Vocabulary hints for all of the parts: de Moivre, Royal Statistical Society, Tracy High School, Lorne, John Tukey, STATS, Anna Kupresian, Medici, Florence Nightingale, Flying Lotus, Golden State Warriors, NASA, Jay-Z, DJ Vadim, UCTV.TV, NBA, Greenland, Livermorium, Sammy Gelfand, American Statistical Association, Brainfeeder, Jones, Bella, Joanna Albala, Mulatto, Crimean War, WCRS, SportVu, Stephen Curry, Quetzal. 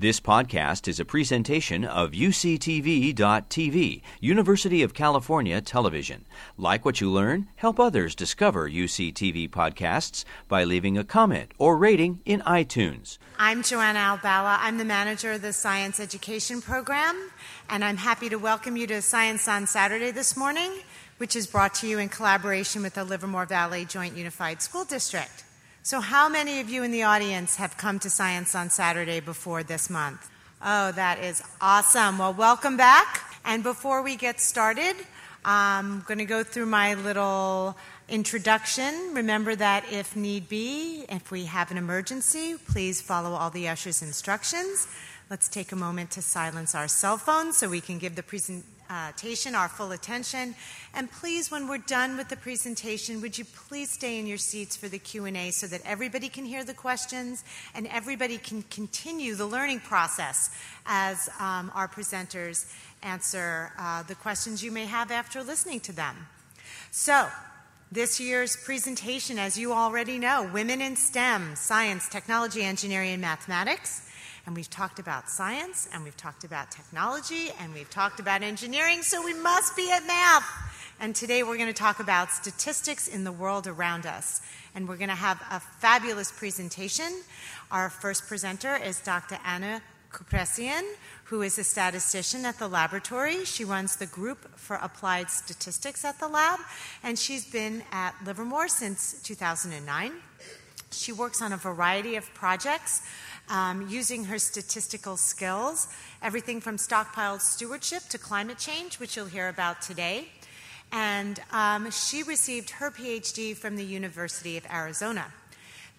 This podcast is a presentation of UCTV.TV, University of California Television. Like what you learn? Help others discover UCTV podcasts by leaving a comment or rating in iTunes. I'm Joanna Albala. I'm the manager of the Science Education Program, and I'm happy to welcome you to Science on Saturday this morning, which is brought to you in collaboration with the Livermore Valley Joint Unified School District. So how many of you in the audience have come to Science on Saturday before this month? Oh, that is awesome. Well, welcome back. And before we get started, I'm going to go through my little introduction. Remember that if need be, if we have an emergency, please follow all the usher's instructions. Let's take a moment to silence our cell phones so we can give the presentation our full attention. And please, when we're done with the presentation, would you please stay in your seats for the Q&A so that everybody can hear the questions and everybody can continue the learning process as our presenters answer the questions you may have after listening to them. So this year's presentation, as you already know, Women in STEM, Science, Technology, Engineering, and Mathematics. And we've talked about science, and we've talked about technology, and we've talked about engineering, so we must be at math. And today we're going to talk about statistics in the world around us. And we're going to have a fabulous presentation. Our first presenter is Dr. Anna Kupresian, who is a statistician at the laboratory. She runs the group for applied statistics at the lab, and she's been at Livermore since 2009. She works on a variety of projects using her statistical skills, everything from stockpile stewardship to climate change, which you'll hear about today. And she received her PhD from the University of Arizona.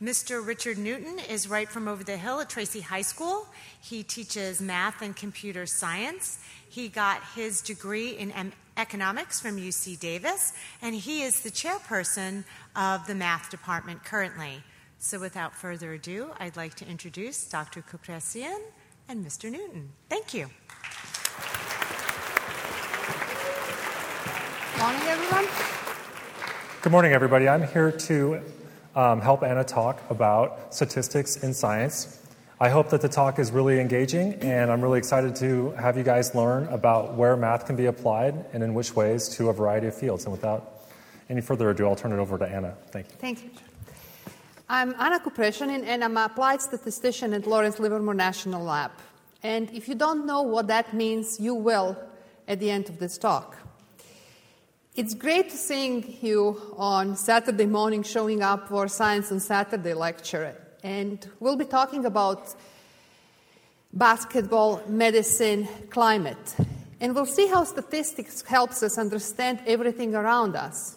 Mr. Richard Newton is right from over the hill at Tracy High School. He teaches math and computer science. He got his degree in economics from UC Davis, and he is the chairperson of the math department currently. So without further ado, I'd like to introduce Dr. Kupresian and Mr. Newton. Thank you. Good morning, everyone. Good morning, everybody. I'm here to help Anna talk about statistics in science. I hope that the talk is really engaging, and I'm really excited to have you guys learn about where math can be applied and in which ways to a variety of fields. And without any further ado, I'll turn it over to Anna. Thank you. Thank you. I'm Anna Kupresian, and I'm an applied statistician at Lawrence Livermore National Lab. And if you don't know what that means, you will at the end of this talk. It's great seeing you on Saturday morning showing up for Science on Saturday lecture. And we'll be talking about basketball, medicine, climate. And we'll see how statistics helps us understand everything around us.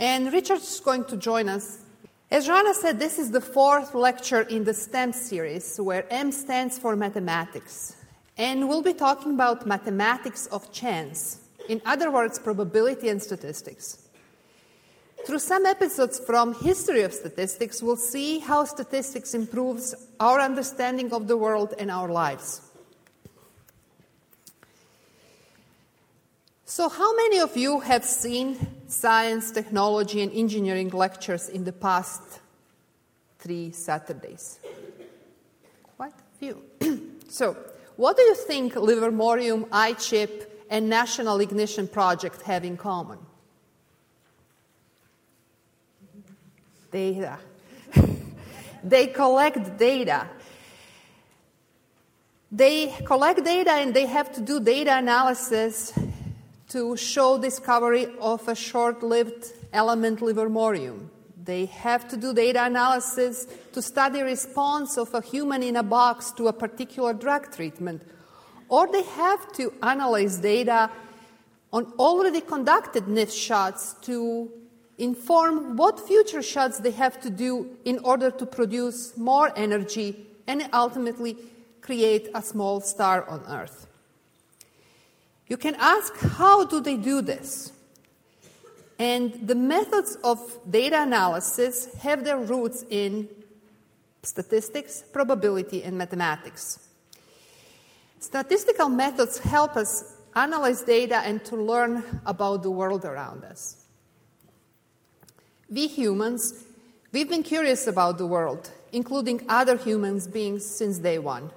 And Richard's going to join us. As Joanna said, this is the fourth lecture in the STEM series, where M stands for mathematics. And we'll be talking about mathematics of chance. In other words, probability and statistics. Through some episodes from History of Statistics, we'll see how statistics improves our understanding of the world and our lives. So how many of you have seen science, technology, and engineering lectures in the past 3 Saturdays? Quite a few. So what do you think Livermorium, iChip, and National Ignition Project have in common? Data. They collect data. They collect data, and they have to do data analysis to show discovery of a short-lived element, Livermorium. They have to do data analysis to study response of a human in a box to a particular drug treatment, or they have to analyze data on already conducted NIF shots to inform what future shots they have to do in order to produce more energy and ultimately create a small star on Earth. You can ask, how do they do this? And the methods of data analysis have their roots in statistics, probability, and mathematics. Statistical methods help us analyze data and to learn about the world around us. We humans, we've been curious about the world, including other human beings, since day one.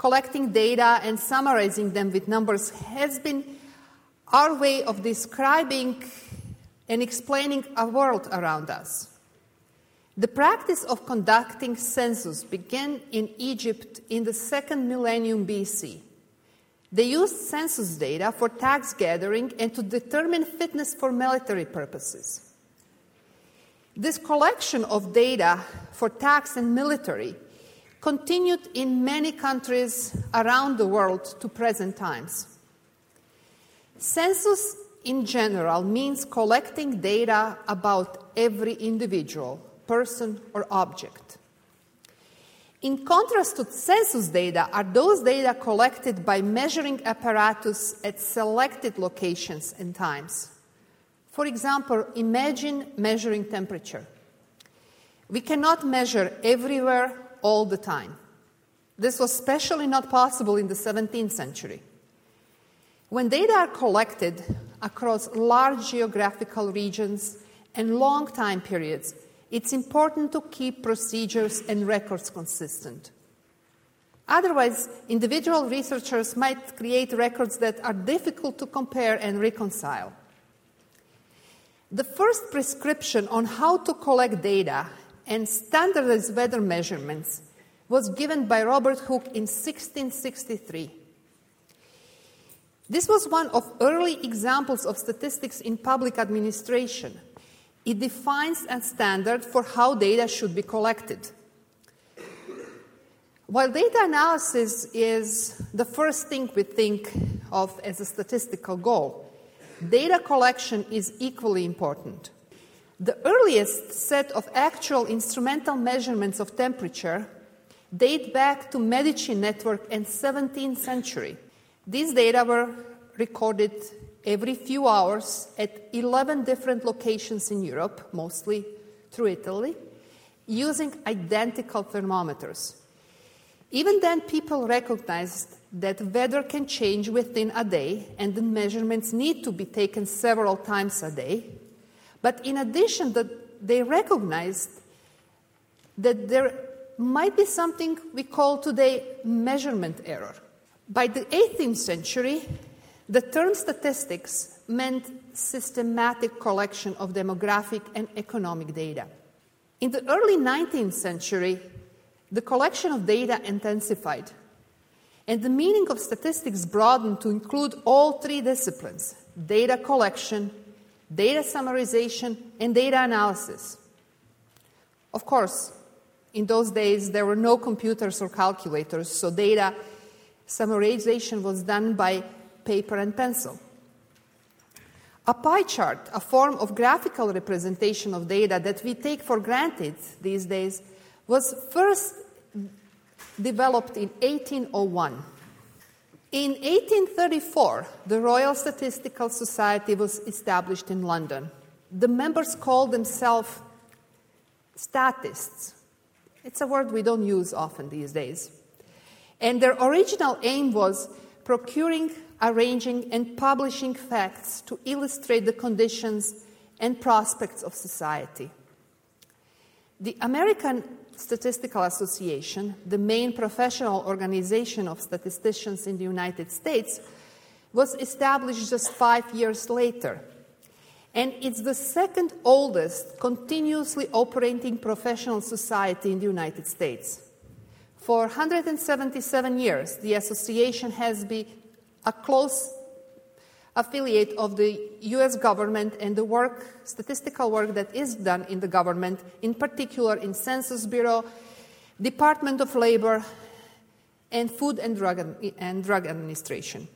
Collecting data and summarizing them with numbers has been our way of describing and explaining a world around us. The practice of conducting census began in Egypt in the second millennium BC. They used census data for tax gathering and to determine fitness for military purposes. This collection of data for tax and military continued in many countries around the world to present times. Census in general means collecting data about every individual, person, or object. In contrast to census data are those data collected by measuring apparatus at selected locations and times. For example, imagine measuring temperature. We cannot measure everywhere all the time. This was especially not possible in the 17th century. When data are collected across large geographical regions and long time periods, it's important to keep procedures and records consistent. Otherwise, individual researchers might create records that are difficult to compare and reconcile. The first prescription on how to collect data and standardize weather measurements was given by Robert Hooke in 1663. This was one of early examples of statistics in public administration. It defines a standard for how data should be collected. While data analysis is the first thing we think of as a statistical goal, data collection is equally important. The earliest set of actual instrumental measurements of temperature date back to Medici network and 17th century. These data were recorded every few hours at 11 different locations in Europe, mostly through Italy, using identical thermometers. Even then, people recognized that weather can change within a day, and the measurements need to be taken several times a day. But in addition, that they recognized that there might be something we call today measurement error. By the 18th century, the term statistics meant systematic collection of demographic and economic data. In the early 19th century, the collection of data intensified, and the meaning of statistics broadened to include all three disciplines: data collection, data summarization, and data analysis. Of course, in those days, there were no computers or calculators, so data summarization was done by paper and pencil. A pie chart, a form of graphical representation of data that we take for granted these days, was first developed in 1801. In 1834, the Royal Statistical Society was established in London. The members called themselves statists. It's a word we don't use often these days. And their original aim was procuring, arranging, and publishing facts to illustrate the conditions and prospects of society. The American Statistical Association, the main professional organization of statisticians in the United States, was established just 5 years later. And it's the second oldest continuously operating professional society in the United States. For 177 years, the association has been a close affiliate of the U.S. government, and the statistical work that is done in the government, in particular in Census Bureau, Department of Labor, and Food and Drug Administration.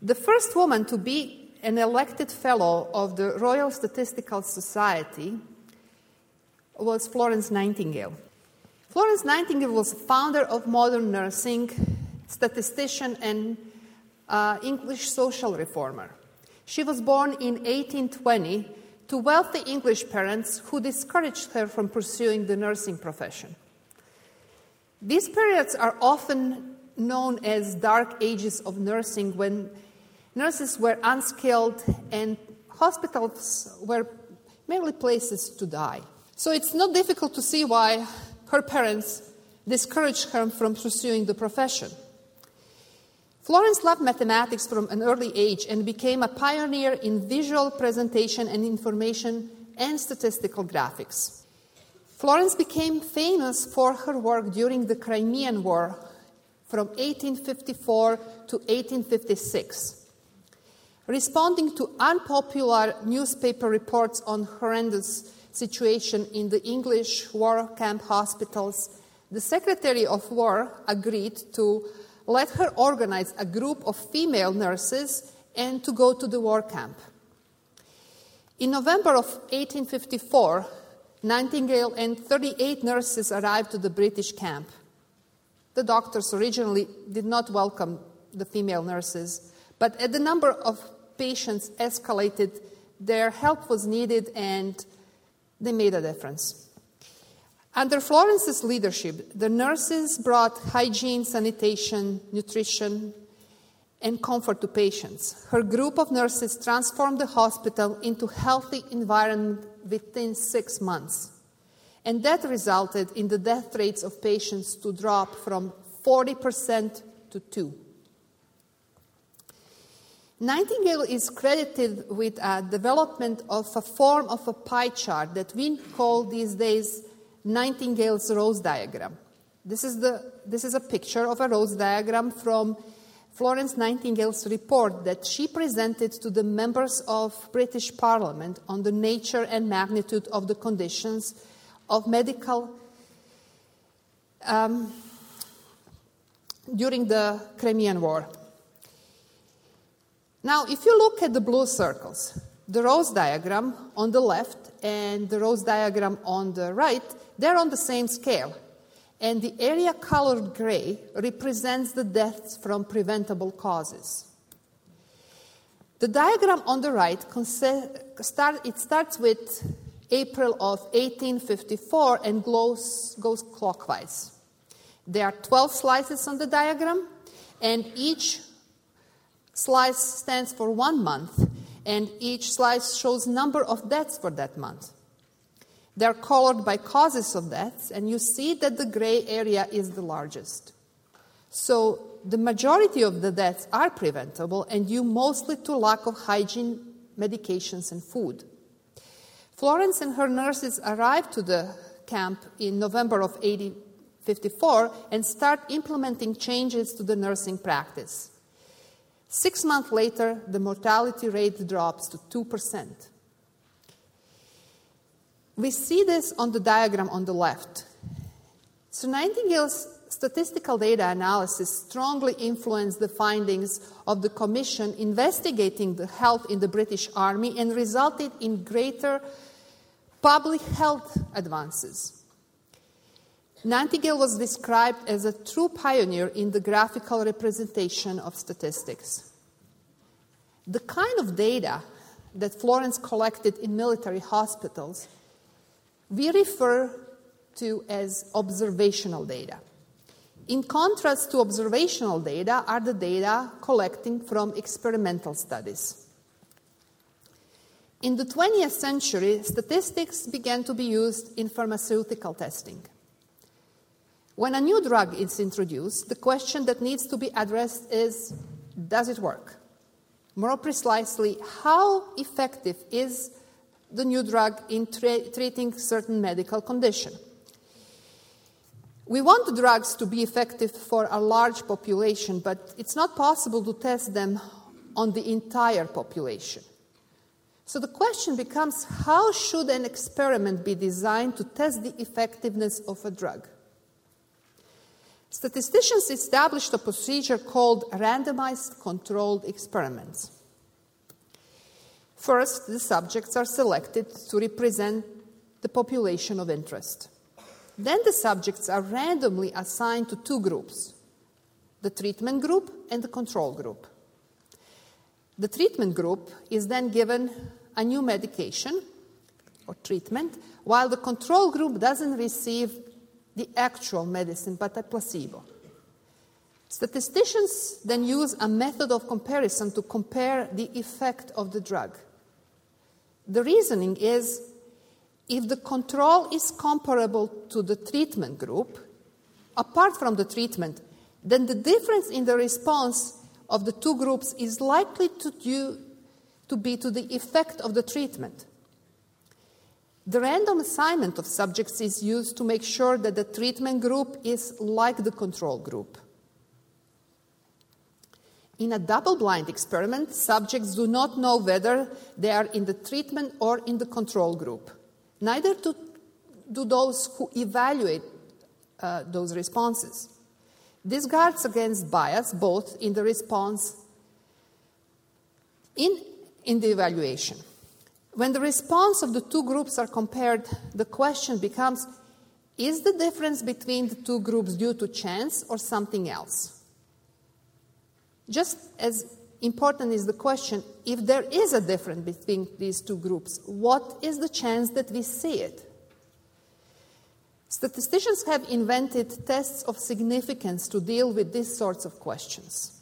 The first woman to be an elected fellow of the Royal Statistical Society was Florence Nightingale. Florence Nightingale was founder of modern nursing, statistician, and English social reformer. She was born in 1820 to wealthy English parents who discouraged her from pursuing the nursing profession. These periods are often known as dark ages of nursing, when nurses were unskilled and hospitals were merely places to die. So it's not difficult to see why her parents discouraged her from pursuing the profession. Florence loved mathematics from an early age and became a pioneer in visual presentation and information and statistical graphics. Florence became famous for her work during the Crimean War from 1854 to 1856, responding to unpopular newspaper reports on horrendous situation in the English war camp hospitals. The Secretary of War agreed to let her organize a group of female nurses and to go to the war camp. In November of 1854, Nightingale and 38 nurses arrived to the British camp. The doctors originally did not welcome the female nurses, but as the number of patients escalated, their help was needed and they made a difference. Under Florence's leadership, the nurses brought hygiene, sanitation, nutrition, and comfort to patients. Her group of nurses transformed the hospital into a healthy environment within 6 months. And that resulted in the death rates of patients to drop from 40% to 2%. Nightingale is credited with a development of a form of a pie chart that we call these days Nightingale's rose diagram. This is a picture of a rose diagram from Florence Nightingale's report that she presented to the members of British Parliament on the nature and magnitude of the conditions of medical during the Crimean War. Now, if you look at the blue circles, the rose diagram on the left and the rose diagram on the right, they're on the same scale. And the area colored gray represents the deaths from preventable causes. The diagram on the right, it starts with April of 1854 and goes clockwise. There are 12 slices on the diagram, and each slice stands for 1 month, and each slice shows number of deaths for that month. They're colored by causes of deaths, and you see that the gray area is the largest. So the majority of the deaths are preventable, and due mostly to lack of hygiene, medications, and food. Florence and her nurses arrived to the camp in November of 1854 and start implementing changes to the nursing practice. 6 months later, the mortality rate drops to 2%. We see this on the diagram on the left. So Nightingale's statistical data analysis strongly influenced the findings of the commission investigating the health in the British Army and resulted in greater public health advances. Nightingale was described as a true pioneer in the graphical representation of statistics. The kind of data that Florence collected in military hospitals we refer to as observational data. In contrast to observational data are the data collecting from experimental studies. In the 20th century, statistics began to be used in pharmaceutical testing. When a new drug is introduced, the question that needs to be addressed is, does it work? More precisely, how effective is the new drug in treating certain medical condition? We want the drugs to be effective for a large population, but it's not possible to test them on the entire population. So the question becomes, how should an experiment be designed to test the effectiveness of a drug? Statisticians established a procedure called randomized controlled experiments. First, the subjects are selected to represent the population of interest. Then the subjects are randomly assigned to two groups, the treatment group and the control group. The treatment group is then given a new medication or treatment, while the control group doesn't receive the actual medicine, but a placebo. Statisticians then use a method of comparison to compare the effect of the drug. The reasoning is, if the control is comparable to the treatment group, apart from the treatment, then the difference in the response of the two groups is likely to be to the effect of the treatment. The random assignment of subjects is used to make sure that the treatment group is like the control group. In a double-blind experiment, subjects do not know whether they are in the treatment or in the control group. Neither do those who evaluate those responses. This guards against bias both in the response in the evaluation. When the response of the two groups are compared, the question becomes, is the difference between the two groups due to chance or something else? Just as important is the question, if there is a difference between these two groups, what is the chance that we see it? Statisticians have invented tests of significance to deal with these sorts of questions.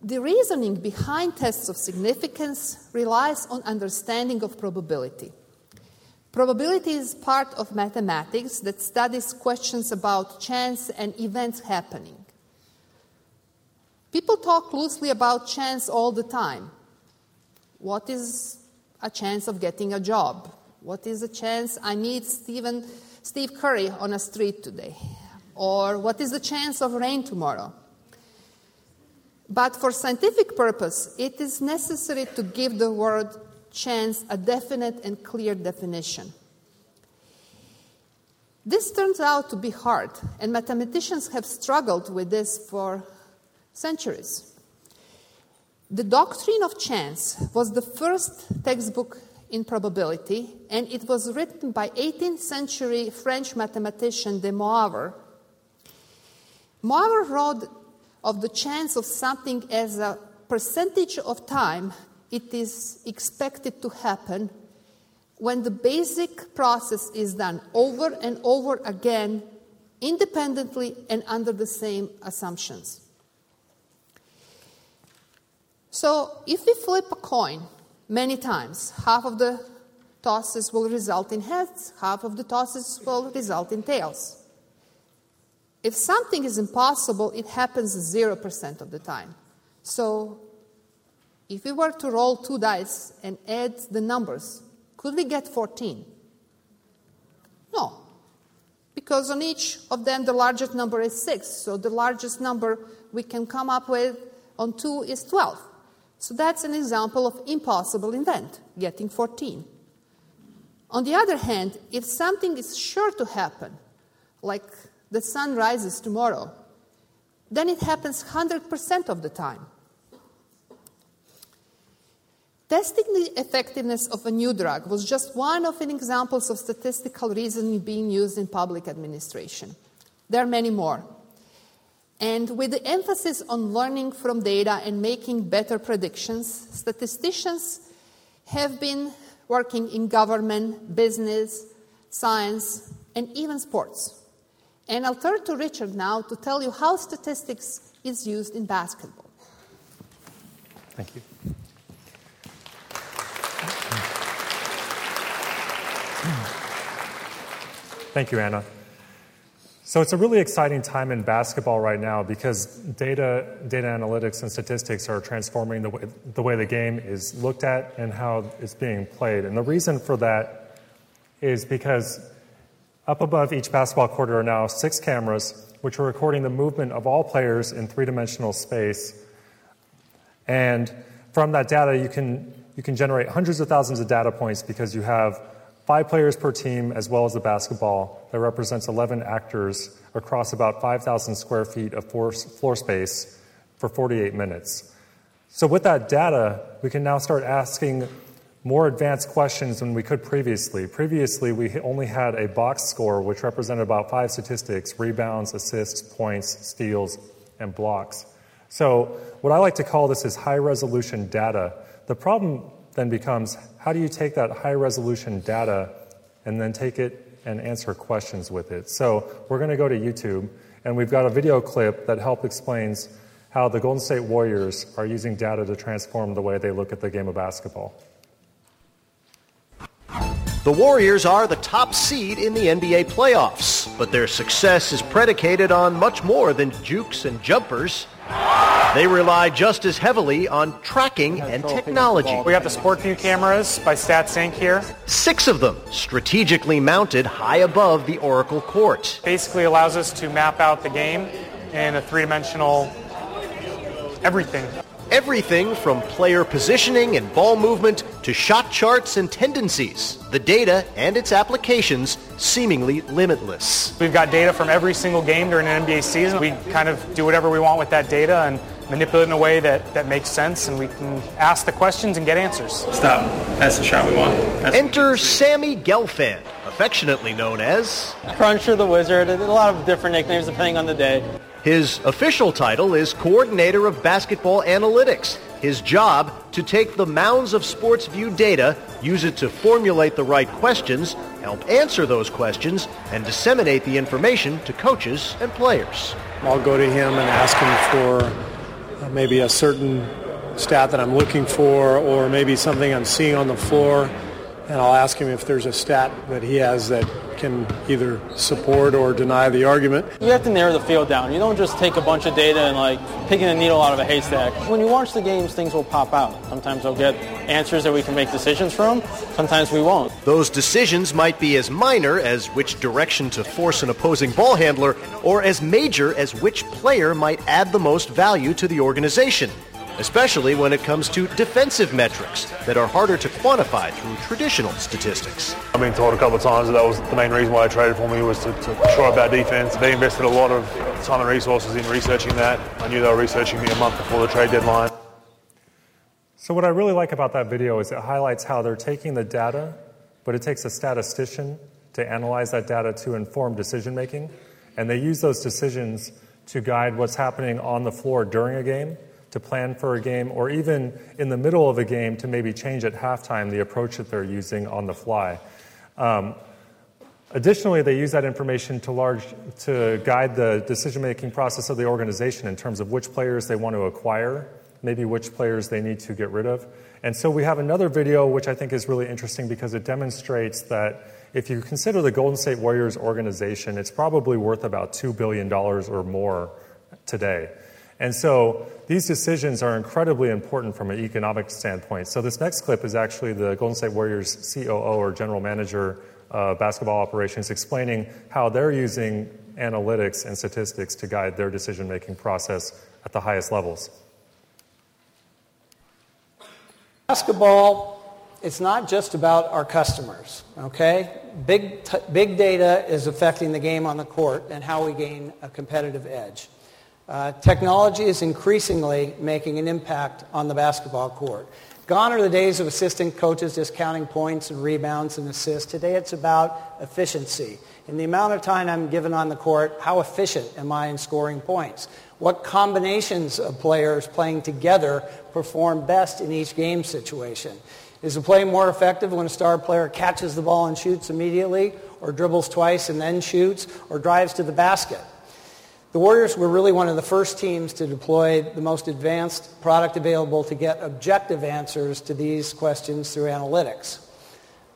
The reasoning behind tests of significance relies on understanding of probability. Probability is part of mathematics that studies questions about chance and events happening. People talk loosely about chance all the time. What is a chance of getting a job? What is a chance I meet Steve Curry on a street today? Or what is the chance of rain tomorrow? But for scientific purpose, it is necessary to give the word chance a definite and clear definition. This turns out to be hard, and mathematicians have struggled with this for centuries. The Doctrine of Chance was the first textbook in probability, and it was written by 18th century French mathematician de Moivre. Moivre wrote of the chance of something as a percentage of time it is expected to happen when the basic process is done over and over again, independently and under the same assumptions. So if we flip a coin many times, half of the tosses will result in heads, half of the tosses will result in tails. If something is impossible, it happens 0% of the time. So if we were to roll two dice and add the numbers, could we get 14? No, because on each of them the largest number is 6, so the largest number we can come up with on 2 is 12. So that's an example of impossible event, getting 14. On the other hand, if something is sure to happen, like the sun rises tomorrow, then it happens 100% of the time. Testing the effectiveness of a new drug was just one of the examples of statistical reasoning being used in public administration. There are many more. And with the emphasis on learning from data and making better predictions, statisticians have been working in government, business, science, and even sports. And I'll turn to Richard now to tell you how statistics is used in basketball. Thank you. Thank you, Anna. So it's a really exciting time in basketball right now because data analytics and statistics are transforming the way the game is looked at and how it's being played. And the reason for that is because up above each basketball court are now 6 cameras which are recording the movement of all players in three-dimensional space. And from that data, you can generate hundreds of thousands of data points because you have 5 players per team, as well as the basketball, that represents 11 actors across about 5,000 square feet of floor space for 48 minutes. So with that data, we can now start asking more advanced questions than we could previously. Previously, we only had a box score, which represented about 5 statistics: rebounds, assists, points, steals, and blocks. So what I like to call this is high-resolution data. The problem then becomes, how do you take that high-resolution data and then take it and answer questions with it? So we're going to go to YouTube, and we've got a video clip that explains how the Golden State Warriors are using data to transform the way they look at the game of basketball. The Warriors are the top seed in the NBA playoffs, but their success is predicated on much more than jukes and jumpers. They rely just as heavily on tracking and technology. We have the SportVu cameras by STATS Inc. here. 6 of them strategically mounted high above the Oracle Court. Basically allows us to map out the game in a three-dimensional everything. Everything from player positioning and ball movement to shot charts and tendencies, the data and its applications seemingly limitless. We've got data from every single game during an NBA season. We kind of do whatever we want with that data and manipulate it in a way that makes sense, and we can ask the questions and get answers. Stop. That's the shot we want. Enter Sammy Gelfand, affectionately known as Cruncher the Wizard. A lot of different nicknames depending on the day. His official title is Coordinator of Basketball Analytics. His job, to take the mounds of SportsVu data, use it to formulate the right questions, help answer those questions, and disseminate the information to coaches and players. I'll go to him and ask him for maybe a certain stat that I'm looking for, or maybe something I'm seeing on the floor, and I'll ask him if there's a stat that he has that can either support or deny the argument. You have to narrow the field down. You don't just take a bunch of data and picking a needle out of a haystack. When you watch the games, things will pop out. Sometimes they'll get answers that we can make decisions from. Sometimes we won't. Those decisions might be as minor as which direction to force an opposing ball handler, or as major as which player might add the most value to the organization, especially when it comes to defensive metrics that are harder to quantify through traditional statistics. I've been told a couple of times that was the main reason why I traded for me was to shore up our defense. They invested a lot of time and resources in researching that. I knew they were researching me a month before the trade deadline. So what I really like about that video is it highlights how they're taking the data, but it takes a statistician to analyze that data to inform decision-making, and they use those decisions to guide what's happening on the floor during a game, to plan for a game, or even in the middle of a game to maybe change at halftime the approach that they're using on the fly. Additionally, they use that information to guide the decision-making process of the organization in terms of which players they want to acquire, maybe which players they need to get rid of. And so we have another video which I think is really interesting because it demonstrates that if you consider the Golden State Warriors organization, it's probably worth about $2 billion or more today. And so these decisions are incredibly important from an economic standpoint. So this next clip is actually the Golden State Warriors COO, or General Manager of Basketball Operations, explaining how they're using analytics and statistics to guide their decision-making process at the highest levels. Basketball, it's not just about our customers, okay? Big data is affecting the game on the court and how we gain a competitive edge. Technology is increasingly making an impact on the basketball court. Gone are the days of assistant coaches just counting points and rebounds and assists. Today it's about efficiency. In the amount of time I'm given on the court, how efficient am I in scoring points? What combinations of players playing together perform best in each game situation? Is the play more effective when a star player catches the ball and shoots immediately, or dribbles twice and then shoots, or drives to the basket? The Warriors were really one of the first teams to deploy the most advanced product available to get objective answers to these questions through analytics.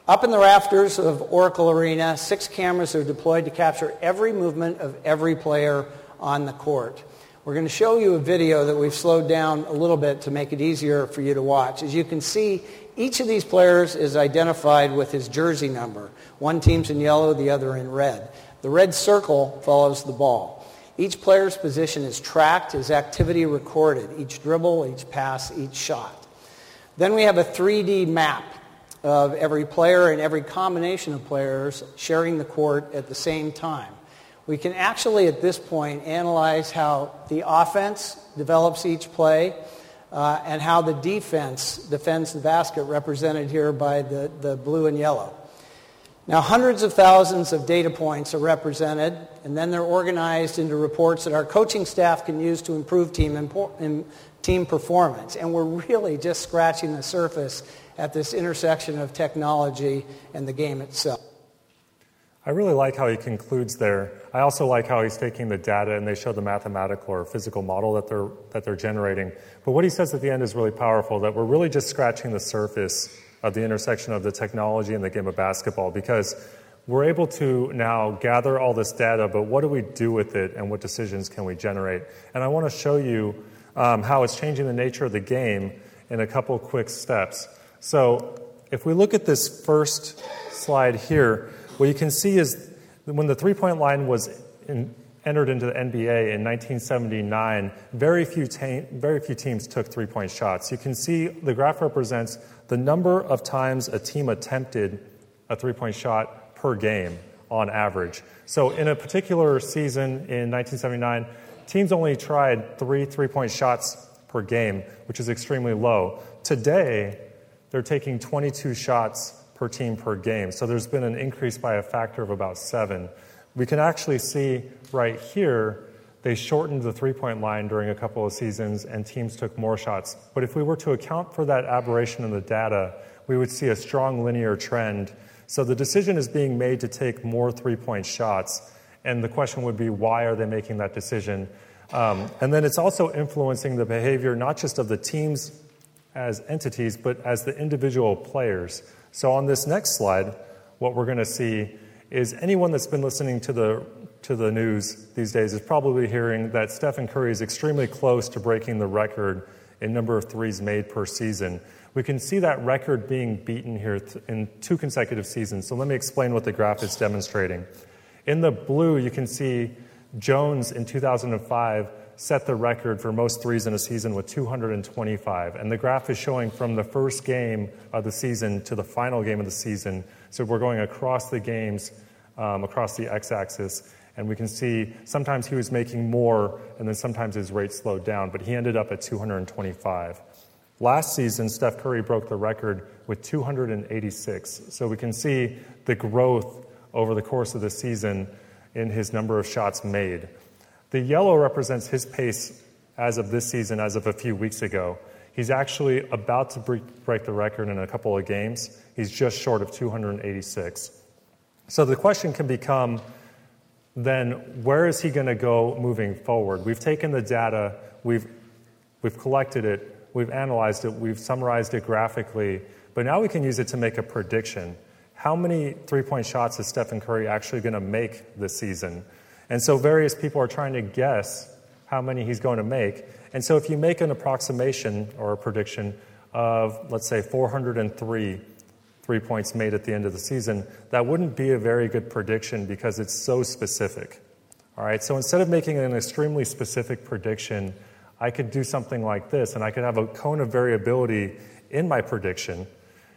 Up in the rafters of Oracle Arena, 6 cameras are deployed to capture every movement of every player on the court. We're going to show you a video that we've slowed down a little bit to make it easier for you to watch. As you can see, each of these players is identified with his jersey number. One team's in yellow, the other in red. The red circle follows the ball. Each player's position is tracked, his activity recorded, each dribble, each pass, each shot. Then we have a 3D map of every player and every combination of players sharing the court at the same time. We can actually, at this point, analyze how the offense develops each play and how the defense defends the basket, represented here by the blue and yellow. Now, hundreds of thousands of data points are represented, and then they're organized into reports that our coaching staff can use to improve team performance. And we're really just scratching the surface at this intersection of technology and the game itself. I really like how he concludes there. I also like how he's taking the data and they show the mathematical or physical model that they're generating. But what he says at the end is really powerful, that we're really just scratching the surface of the intersection of the technology and the game of basketball, because we're able to now gather all this data, but what do we do with it and what decisions can we generate? And I want to show you how it's changing the nature of the game in a couple quick steps. So if we look at this first slide here, what you can see is when the three-point line was entered into the NBA in 1979, very few teams took three-point shots. You can see the graph represents the number of times a team attempted a three-point shot per game on average. So in a particular season in 1979, teams only tried 3 three-point shots per game, which is extremely low. Today, they're taking 22 shots per team per game. So there's been an increase by a factor of about 7. We can actually see right here, they shortened the three-point line during a couple of seasons and teams took more shots. But if we were to account for that aberration in the data, we would see a strong linear trend. So the decision is being made to take more three-point shots. And the question would be, why are they making that decision? And then it's also influencing the behavior, not just of the teams as entities, but as the individual players. So on this next slide, what we're going to see is anyone that's been listening to the news these days is probably hearing that Stephen Curry is extremely close to breaking the record in number of threes made per season. We can see that record being beaten here in 2 consecutive seasons. So let me explain what the graph is demonstrating. In the blue, you can see Jones in 2005 set the record for most threes in a season with 225. And the graph is showing from the first game of the season to the final game of the season. So we're going across the games, across the x-axis. And we can see sometimes he was making more, and then sometimes his rate slowed down. But he ended up at 225. Last season, Steph Curry broke the record with 286. So we can see the growth over the course of the season in his number of shots made. The yellow represents his pace as of this season, as of a few weeks ago. He's actually about to break the record in a couple of games. He's just short of 286. So the question can become, then, where is he going to go moving forward? We've taken the data, we've collected it, we've analyzed it, we've summarized it graphically, but now we can use it to make a prediction. How many three-point shots is Stephen Curry actually going to make this season? And so various people are trying to guess how many he's going to make. And so if you make an approximation or a prediction of, let's say, 403 3 points made at the end of the season, that wouldn't be a very good prediction because it's so specific. All right, so instead of making an extremely specific prediction, I could do something like this, and I could have a cone of variability in my prediction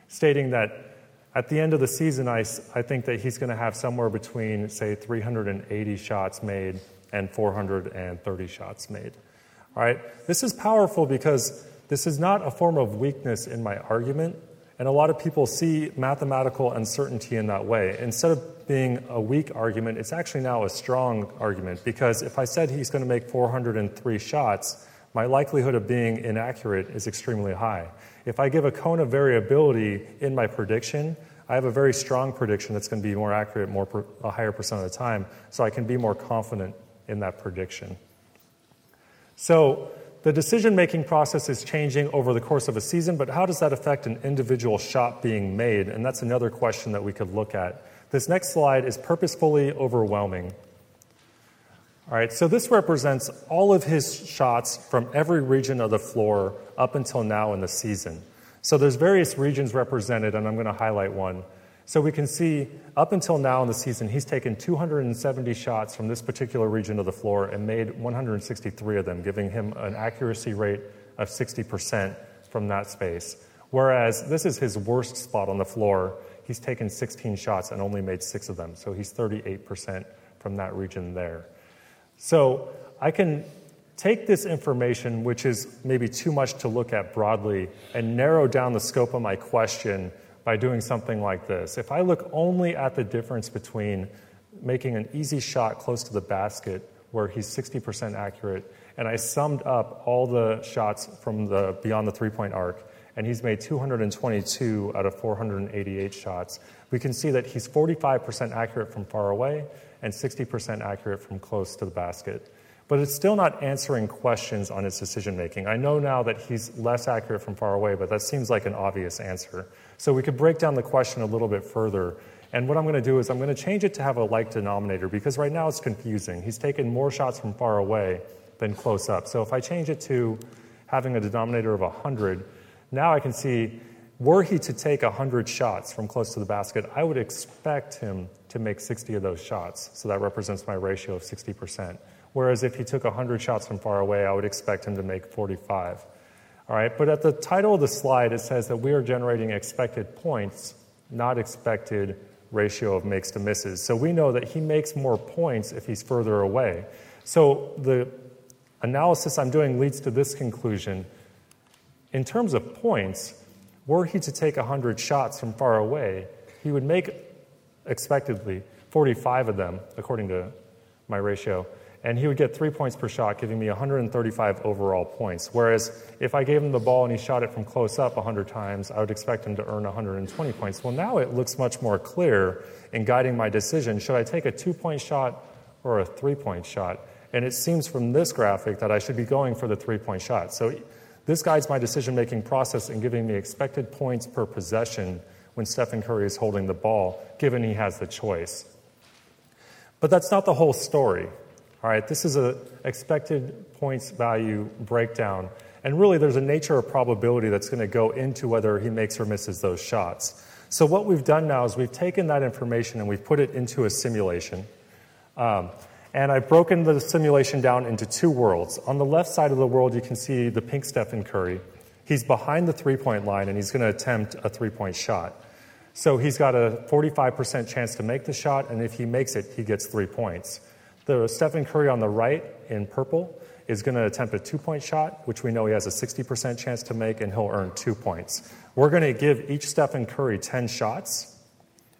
stating that at the end of the season, I think that he's going to have somewhere between, say, 380 shots made and 430 shots made. All right? This is powerful because this is not a form of weakness in my argument, and a lot of people see mathematical uncertainty in that way. Instead of being a weak argument, it's actually now a strong argument, because if I said he's going to make 403 shots, my likelihood of being inaccurate is extremely high. If I give a cone of variability in my prediction, I have a very strong prediction that's going to be more accurate a higher percent of the time, so I can be more confident in that prediction. So the decision-making process is changing over the course of a season, but how does that affect an individual shot being made? And that's another question that we could look at. This next slide is purposefully overwhelming. All right, so this represents all of his shots from every region of the floor up until now in the season. So there's various regions represented, and I'm going to highlight one. So we can see up until now in the season, he's taken 270 shots from this particular region of the floor and made 163 of them, giving him an accuracy rate of 60% from that space. Whereas this is his worst spot on the floor. He's taken 16 shots and only made 6 of them, so he's 38% from that region there. So I can take this information, which is maybe too much to look at broadly, and narrow down the scope of my question by doing something like this. If I look only at the difference between making an easy shot close to the basket, where he's 60% accurate, and I summed up all the shots from the beyond the three-point arc, and he's made 222 out of 488 shots, we can see that he's 45% accurate from far away and 60% accurate from close to the basket. but it's still not answering questions on his decision-making. I know now that he's less accurate from far away, but that seems like an obvious answer. So we could break down the question a little bit further. And what I'm going to do is I'm going to change it to have a like denominator, because right now it's confusing. He's taken more shots from far away than close up. So if I change it to having a denominator of 100, now I can see, were he to take 100 shots from close to the basket, I would expect him to make 60 of those shots. So that represents my ratio of 60%. Whereas if he took 100 shots from far away, I would expect him to make 45. All right, but at the title of the slide, it says that we are generating expected points, not expected ratio of makes to misses. So we know that he makes more points if he's further away. So the analysis I'm doing leads to this conclusion. In terms of points, were he to take 100 shots from far away, he would make, expectedly, 45 of them, according to my ratio. And he would get 3 points per shot, giving me 135 overall points. Whereas if I gave him the ball and he shot it from close up 100 times, I would expect him to earn 120 points. Well, now it looks much more clear in guiding my decision. Should I take a 2-point shot or a 3-point shot? And it seems from this graphic that I should be going for the 3-point shot. So this guides my decision-making process in giving me expected points per possession when Stephen Curry is holding the ball, given he has the choice. But that's not the whole story. All right, this is an expected points value breakdown. And really, there's a nature of probability that's going to go into whether he makes or misses those shots. So what we've done now is we've taken that information and we've put it into a simulation. And I've broken the simulation down into two worlds. On the left side of the world, you can see the pink Stephen Curry. He's behind the three-point line, and he's going to attempt a three-point shot. So he's got a 45% chance to make the shot, and if he makes it, he gets 3 points. The Stephen Curry on the right in purple is going to attempt a 2-point shot, which we know he has a 60% chance to make, and he'll earn 2 points. We're going to give each Stephen Curry 10 shots,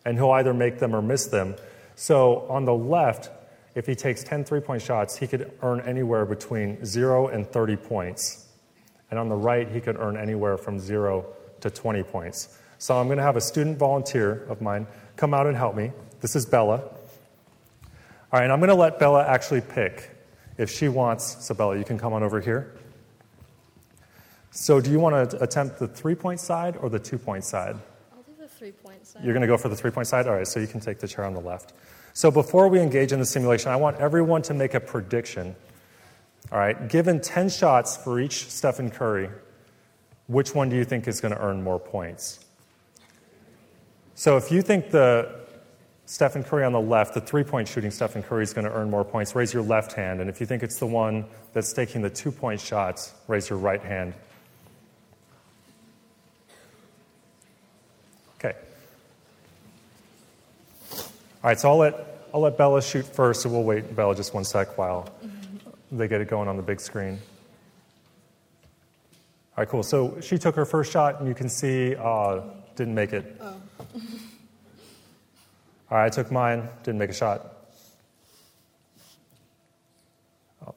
and he'll either make them or miss them. So on the left, if he takes 10 3-point shots, he could earn anywhere between 0 and 30 points. And on the right, he could earn anywhere from 0 to 20 points. So I'm going to have a student volunteer of mine come out and help me. This is Bella. All right, and I'm going to let Bella actually pick if she wants. So, Bella, you can come on over here. So do you want to attempt the 3-point side or the 2-point side? I'll do the 3-point side. You're going to go for the 3-point side? All right, so you can take the chair on the left. So before we engage in the simulation, I want everyone to make a prediction. All right, given 10 shots for each Stephen Curry, which one do you think is going to earn more points? So if you think the Stephen Curry on the left, the 3-point shooting Stephen Curry, is going to earn more points, raise your left hand. And if you think it's the one that's taking the 2-point shots, raise your right hand. Okay. All right, so I'll let Bella shoot first, so we'll wait, Bella, just one sec while they get it going on the big screen. All right, cool. So she took her first shot, and you can see didn't make it. Oh. All right, I took mine, didn't make a shot. Oh.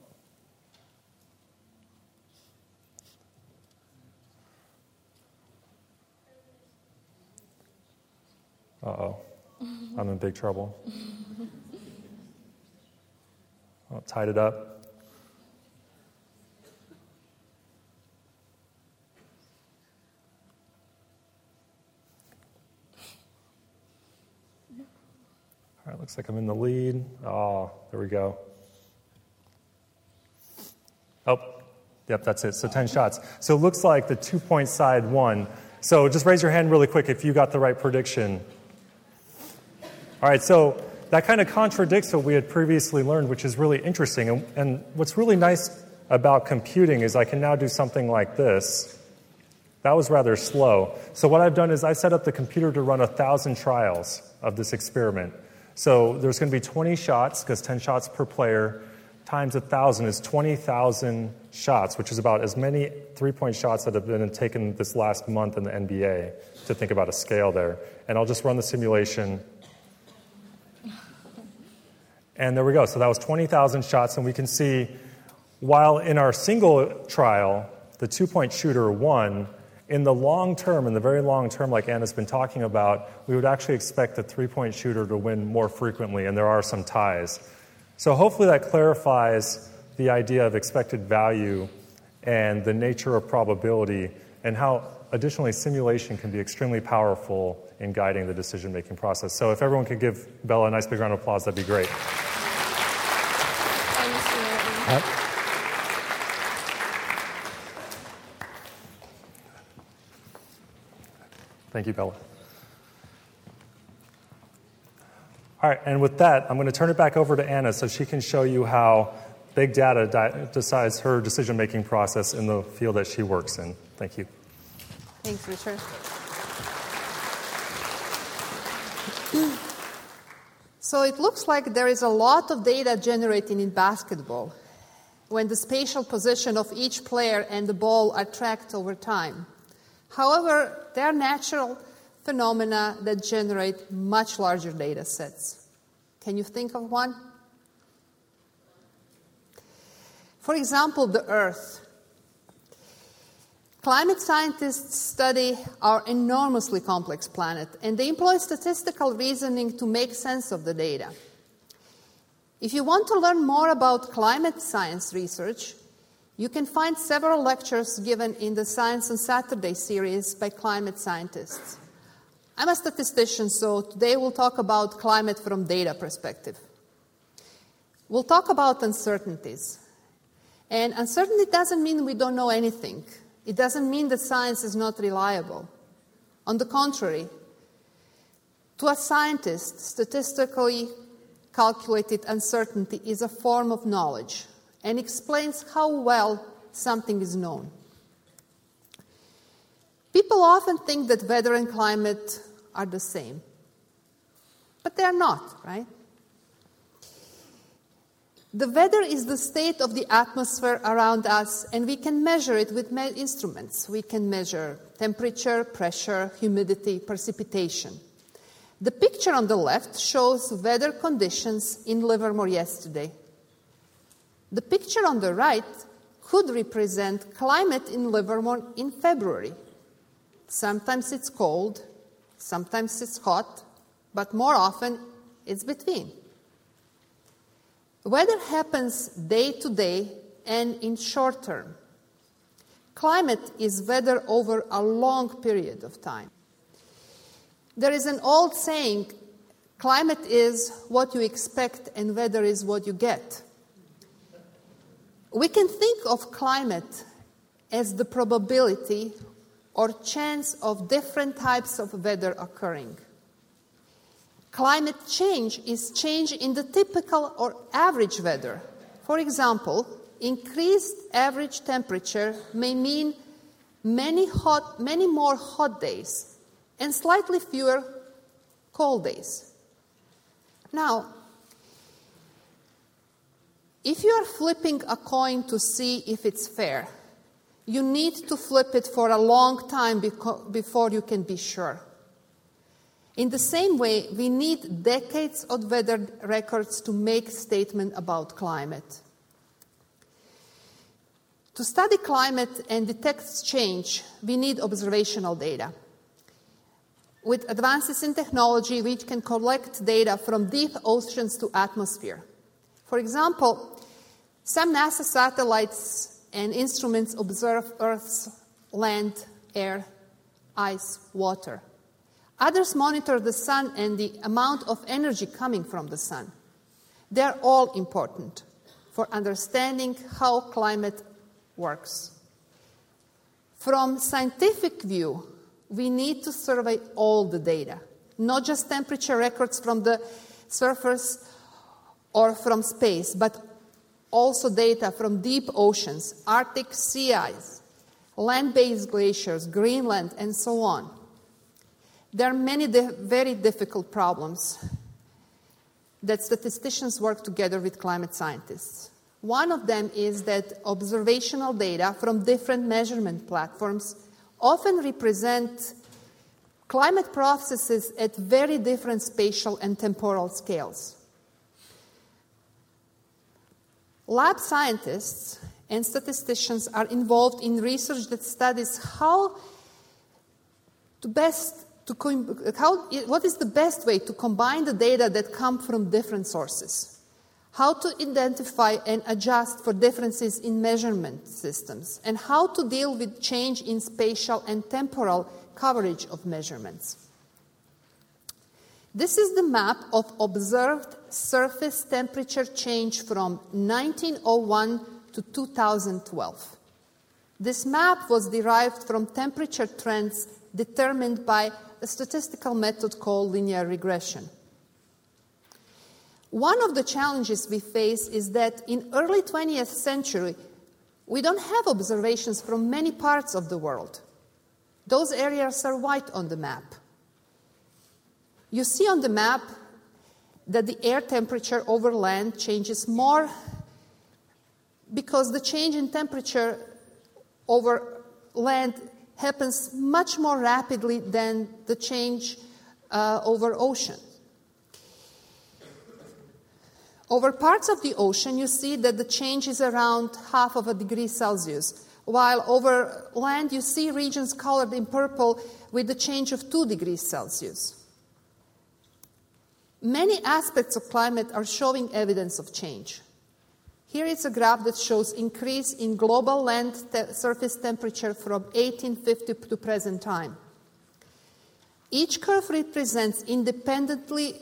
Uh-oh, I'm in big trouble. Oh, tied it up. All right, looks like I'm in the lead. Oh, there we go. Oh, yep, that's it. So 10 shots. So it looks like the 2-point side won. So just raise your hand really quick if you got the right prediction. All right, so that kind of contradicts what we had previously learned, which is really interesting. And what's really nice about computing is I can now do something like this. That was rather slow. So what I've done is I set up the computer to run 1,000 trials of this experiment. So there's going to be 20 shots, because 10 shots per player, times 1,000 is 20,000 shots, which is about as many 3-point shots that have been taken this last month in the NBA, to think about a scale there. And I'll just run the simulation. And there we go. So that was 20,000 shots. And we can see, while in our single trial, the 2-point shooter won, in the long term, in the very long term, like Anna's been talking about, we would actually expect the 3-point shooter to win more frequently, and there are some ties. So hopefully that clarifies the idea of expected value and the nature of probability, and how additionally simulation can be extremely powerful in guiding the decision-making process. So if everyone could give Bella a nice big round of applause, that'd be great. Thank you, Bella. All right, and with that, I'm going to turn it back over to Anna so she can show you how big data decides her decision-making process in the field that she works in. Thank you. Thanks, Richard. So it looks like there is a lot of data generated in basketball when the spatial position of each player and the ball are tracked over time. However, there are natural phenomena that generate much larger data sets. Can you think of one? For example, the Earth. Climate scientists study our enormously complex planet, and they employ statistical reasoning to make sense of the data. If you want to learn more about climate science research, you can find several lectures given in the Science on Saturday series by climate scientists. I'm a statistician, so today we'll talk about climate from data perspective. We'll talk about uncertainties. And uncertainty doesn't mean we don't know anything. It doesn't mean that science is not reliable. On the contrary, to a scientist, statistically calculated uncertainty is a form of knowledge and explains how well something is known. People often think that weather and climate are the same, but they are not, right? The weather is the state of the atmosphere around us, and we can measure it with instruments. We can measure temperature, pressure, humidity, precipitation. The picture on the left shows weather conditions in Livermore yesterday. The picture on the right could represent climate in Livermore in February. Sometimes it's cold, sometimes it's hot, but more often it's between. Weather happens day to day and in short term. Climate is weather over a long period of time. There is an old saying, climate is what you expect and weather is what you get. We can think of climate as the probability or chance of different types of weather occurring. Climate change is change in the typical or average weather. For example, increased average temperature may mean many more hot days and slightly fewer cold days. Now, if you are flipping a coin to see if it's fair, you need to flip it for a long time before you can be sure. In the same way, we need decades of weather records to make statements about climate. To study climate and detect change, we need observational data. With advances in technology, we can collect data from deep oceans to atmosphere. For example, some NASA satellites and instruments observe Earth's land, air, ice, water. Others monitor the sun and the amount of energy coming from the sun. They are all important for understanding how climate works. From a scientific view, we need to survey all the data, not just temperature records from the surface or from space, but also data from deep oceans, Arctic sea ice, land-based glaciers, Greenland, and so on. There are many very difficult problems that statisticians work together with climate scientists. One of them is that observational data from different measurement platforms often represent climate processes at very different spatial and temporal scales. Lab scientists and statisticians are involved in research that studies what is the best way to combine the data that come from different sources? how to identify and adjust for differences in measurement systems, and how to deal with change in spatial and temporal coverage of measurements. This is the map of observed surface temperature change from 1901 to 2012. This map was derived from temperature trends determined by a statistical method called linear regression. One of the challenges we face is that in early 20th century, we don't have observations from many parts of the world. Those areas are white on the map. You see on the map that the air temperature over land changes more because the change in temperature over land happens much more rapidly than the change over ocean. Over parts of the ocean, you see that the change is around half of a degree Celsius, while over land you see regions colored in purple with the change of 2 degrees Celsius. Many aspects of climate are showing evidence of change. Here is a graph that shows increase in global land surface temperature from 1850 to present time. Each curve represents independently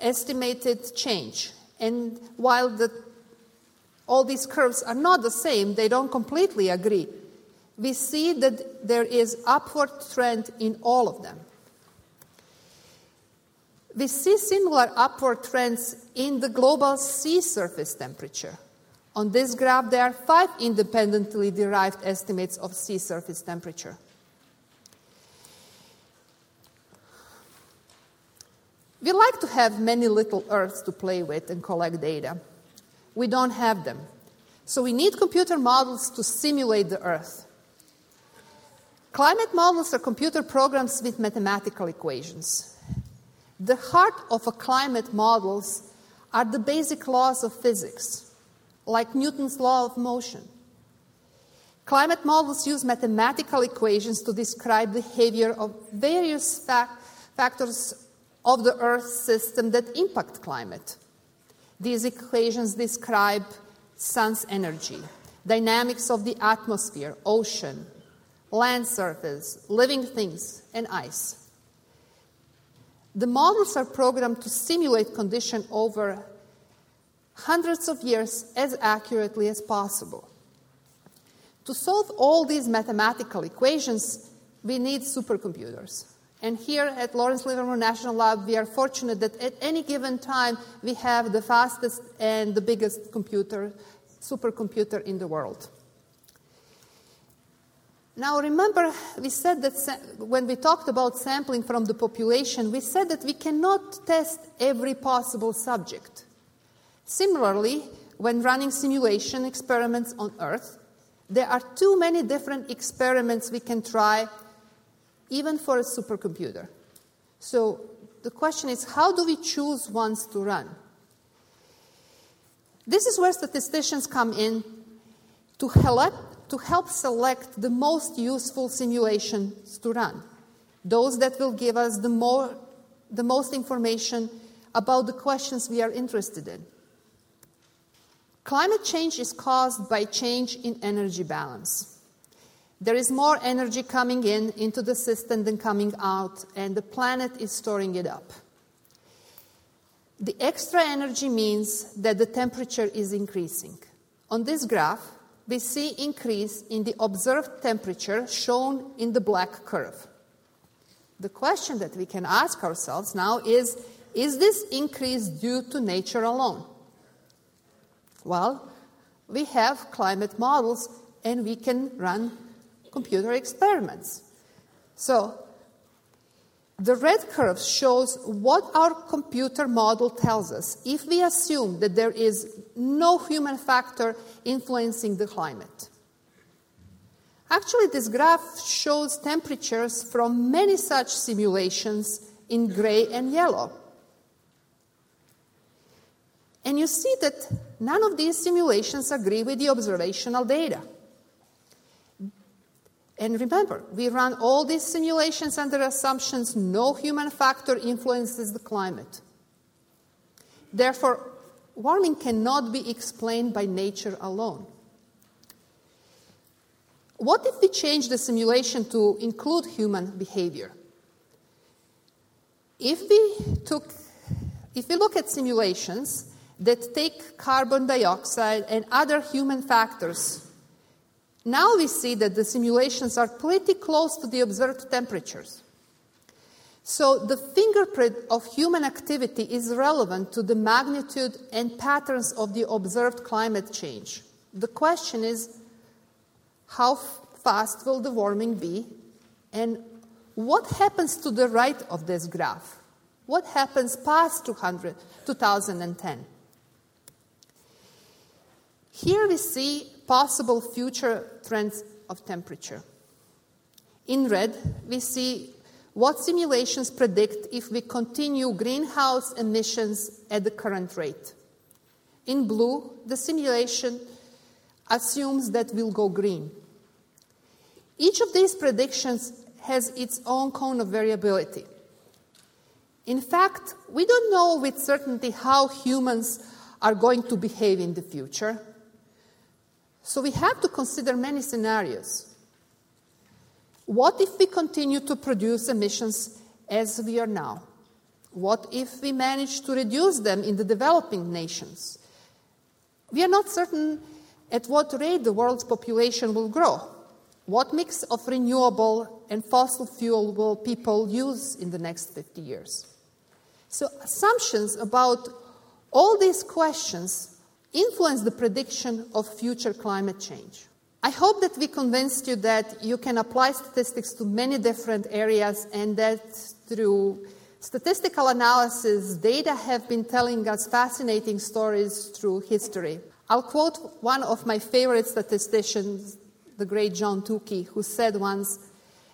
estimated change. And while all these curves are not the same, they don't completely agree, we see that there is upward trend in all of them. We see similar upward trends in the global sea surface temperature. On this graph, there are 5 independently derived estimates of sea surface temperature. We like to have many little Earths to play with and collect data. We don't have them. So we need computer models to simulate the Earth. Climate models are computer programs with mathematical equations. The heart of a climate models are the basic laws of physics, like Newton's law of motion. Climate models use mathematical equations to describe behavior of various factors of the Earth system that impact climate. These equations describe sun's energy, dynamics of the atmosphere, ocean, land surface, living things, and ice. The models are programmed to simulate conditions over hundreds of years as accurately as possible. To solve all these mathematical equations, we need supercomputers. And here at Lawrence Livermore National Lab, we are fortunate that at any given time, we have the fastest and the biggest supercomputer in the world. Now remember, we said that when we talked about sampling from the population, we said that we cannot test every possible subject. Similarly, when running simulation experiments on Earth, there are too many different experiments we can try even for a supercomputer. So the question is, how do we choose ones to run? This is where statisticians come in to help select the most useful simulations to run, those that will give us the most information about the questions we are interested in. Climate change is caused by change in energy balance. There is more energy coming into the system than coming out, and the planet is storing it up. The extra energy means that the temperature is increasing. On this graph, we see increase in the observed temperature shown in the black curve. The question that we can ask ourselves now is this increase due to nature alone? Well, we have climate models, and we can run computer experiments. So the red curve shows what our computer model tells us if we assume that there is no human factor influencing the climate. Actually, this graph shows temperatures from many such simulations in gray and yellow. And you see that none of these simulations agree with the observational data. And remember, we run all these simulations under assumptions no human factor influences the climate. Therefore, warming cannot be explained by nature alone. What if we change the simulation to include human behavior? If we look at simulations that take carbon dioxide and other human factors, now we see that the simulations are pretty close to the observed temperatures. So the fingerprint of human activity is relevant to the magnitude and patterns of the observed climate change. The question is, how fast will the warming be? And what happens to the right of this graph? What happens past 2010? Here we see possible future trends of temperature. In red, we see what simulations predict if we continue greenhouse emissions at the current rate. In blue, the simulation assumes that we'll go green. Each of these predictions has its own cone of variability. In fact, we don't know with certainty how humans are going to behave in the future. So we have to consider many scenarios. What if we continue to produce emissions as we are now? What if we manage to reduce them in the developing nations? We are not certain at what rate the world's population will grow. What mix of renewable and fossil fuel will people use in the next 50 years? So assumptions about all these questions influence the prediction of future climate change. I hope that we convinced you that you can apply statistics to many different areas and that through statistical analysis, data have been telling us fascinating stories through history. I'll quote one of my favorite statisticians, the great John Tukey, who said once,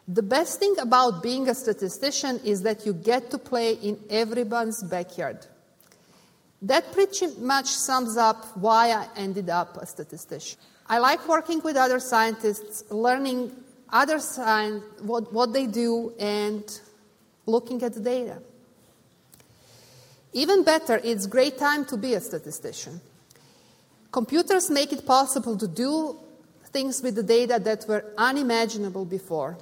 "The best thing about being a statistician is that you get to play in everyone's backyard." That pretty much sums up why I ended up a statistician. I like working with other scientists, learning other science, what they do, and looking at the data. Even better, it's a great time to be a statistician. Computers make it possible to do things with the data that were unimaginable before.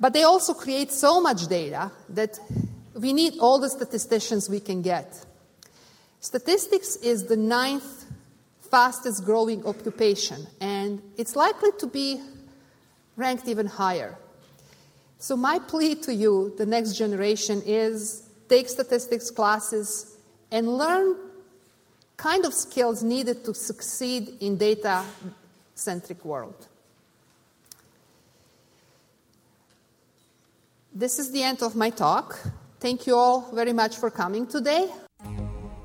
But they also create so much data that we need all the statisticians we can get. Statistics is the 9th fastest growing occupation, and it's likely to be ranked even higher. So my plea to you, the next generation, is take statistics classes and learn kind of skills needed to succeed in data-centric world. This is the end of my talk. Thank you all very much for coming today.